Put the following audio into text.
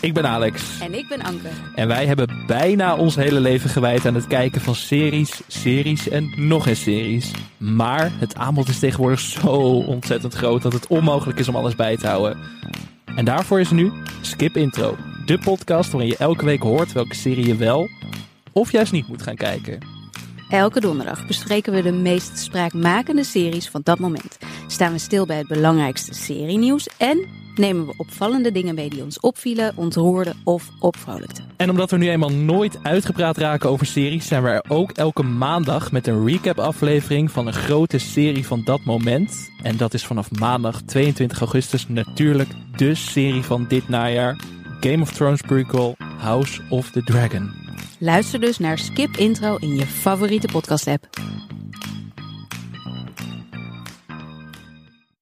Ik ben Alex. En ik ben Anke. En wij hebben bijna ons hele leven gewijd aan het kijken van series en nog eens series. Maar het aanbod is tegenwoordig zo ontzettend groot dat het onmogelijk is om alles bij te houden. En daarvoor is nu Skip Intro. De podcast waarin je elke week hoort welke serie je wel of juist niet moet gaan kijken. Elke donderdag bespreken we de meest spraakmakende series van dat moment. Staan we stil bij het belangrijkste serienieuws en nemen we opvallende dingen mee die ons opvielen, ontroerden of opvrolijkten. En omdat we nu eenmaal nooit uitgepraat raken over series, zijn we er ook elke maandag met een recap-aflevering van een grote serie van dat moment. En dat is vanaf maandag 22 augustus natuurlijk de serie van dit najaar. Game of Thrones prequel, House of the Dragon. Luister dus naar Skip Intro in je favoriete podcast-app.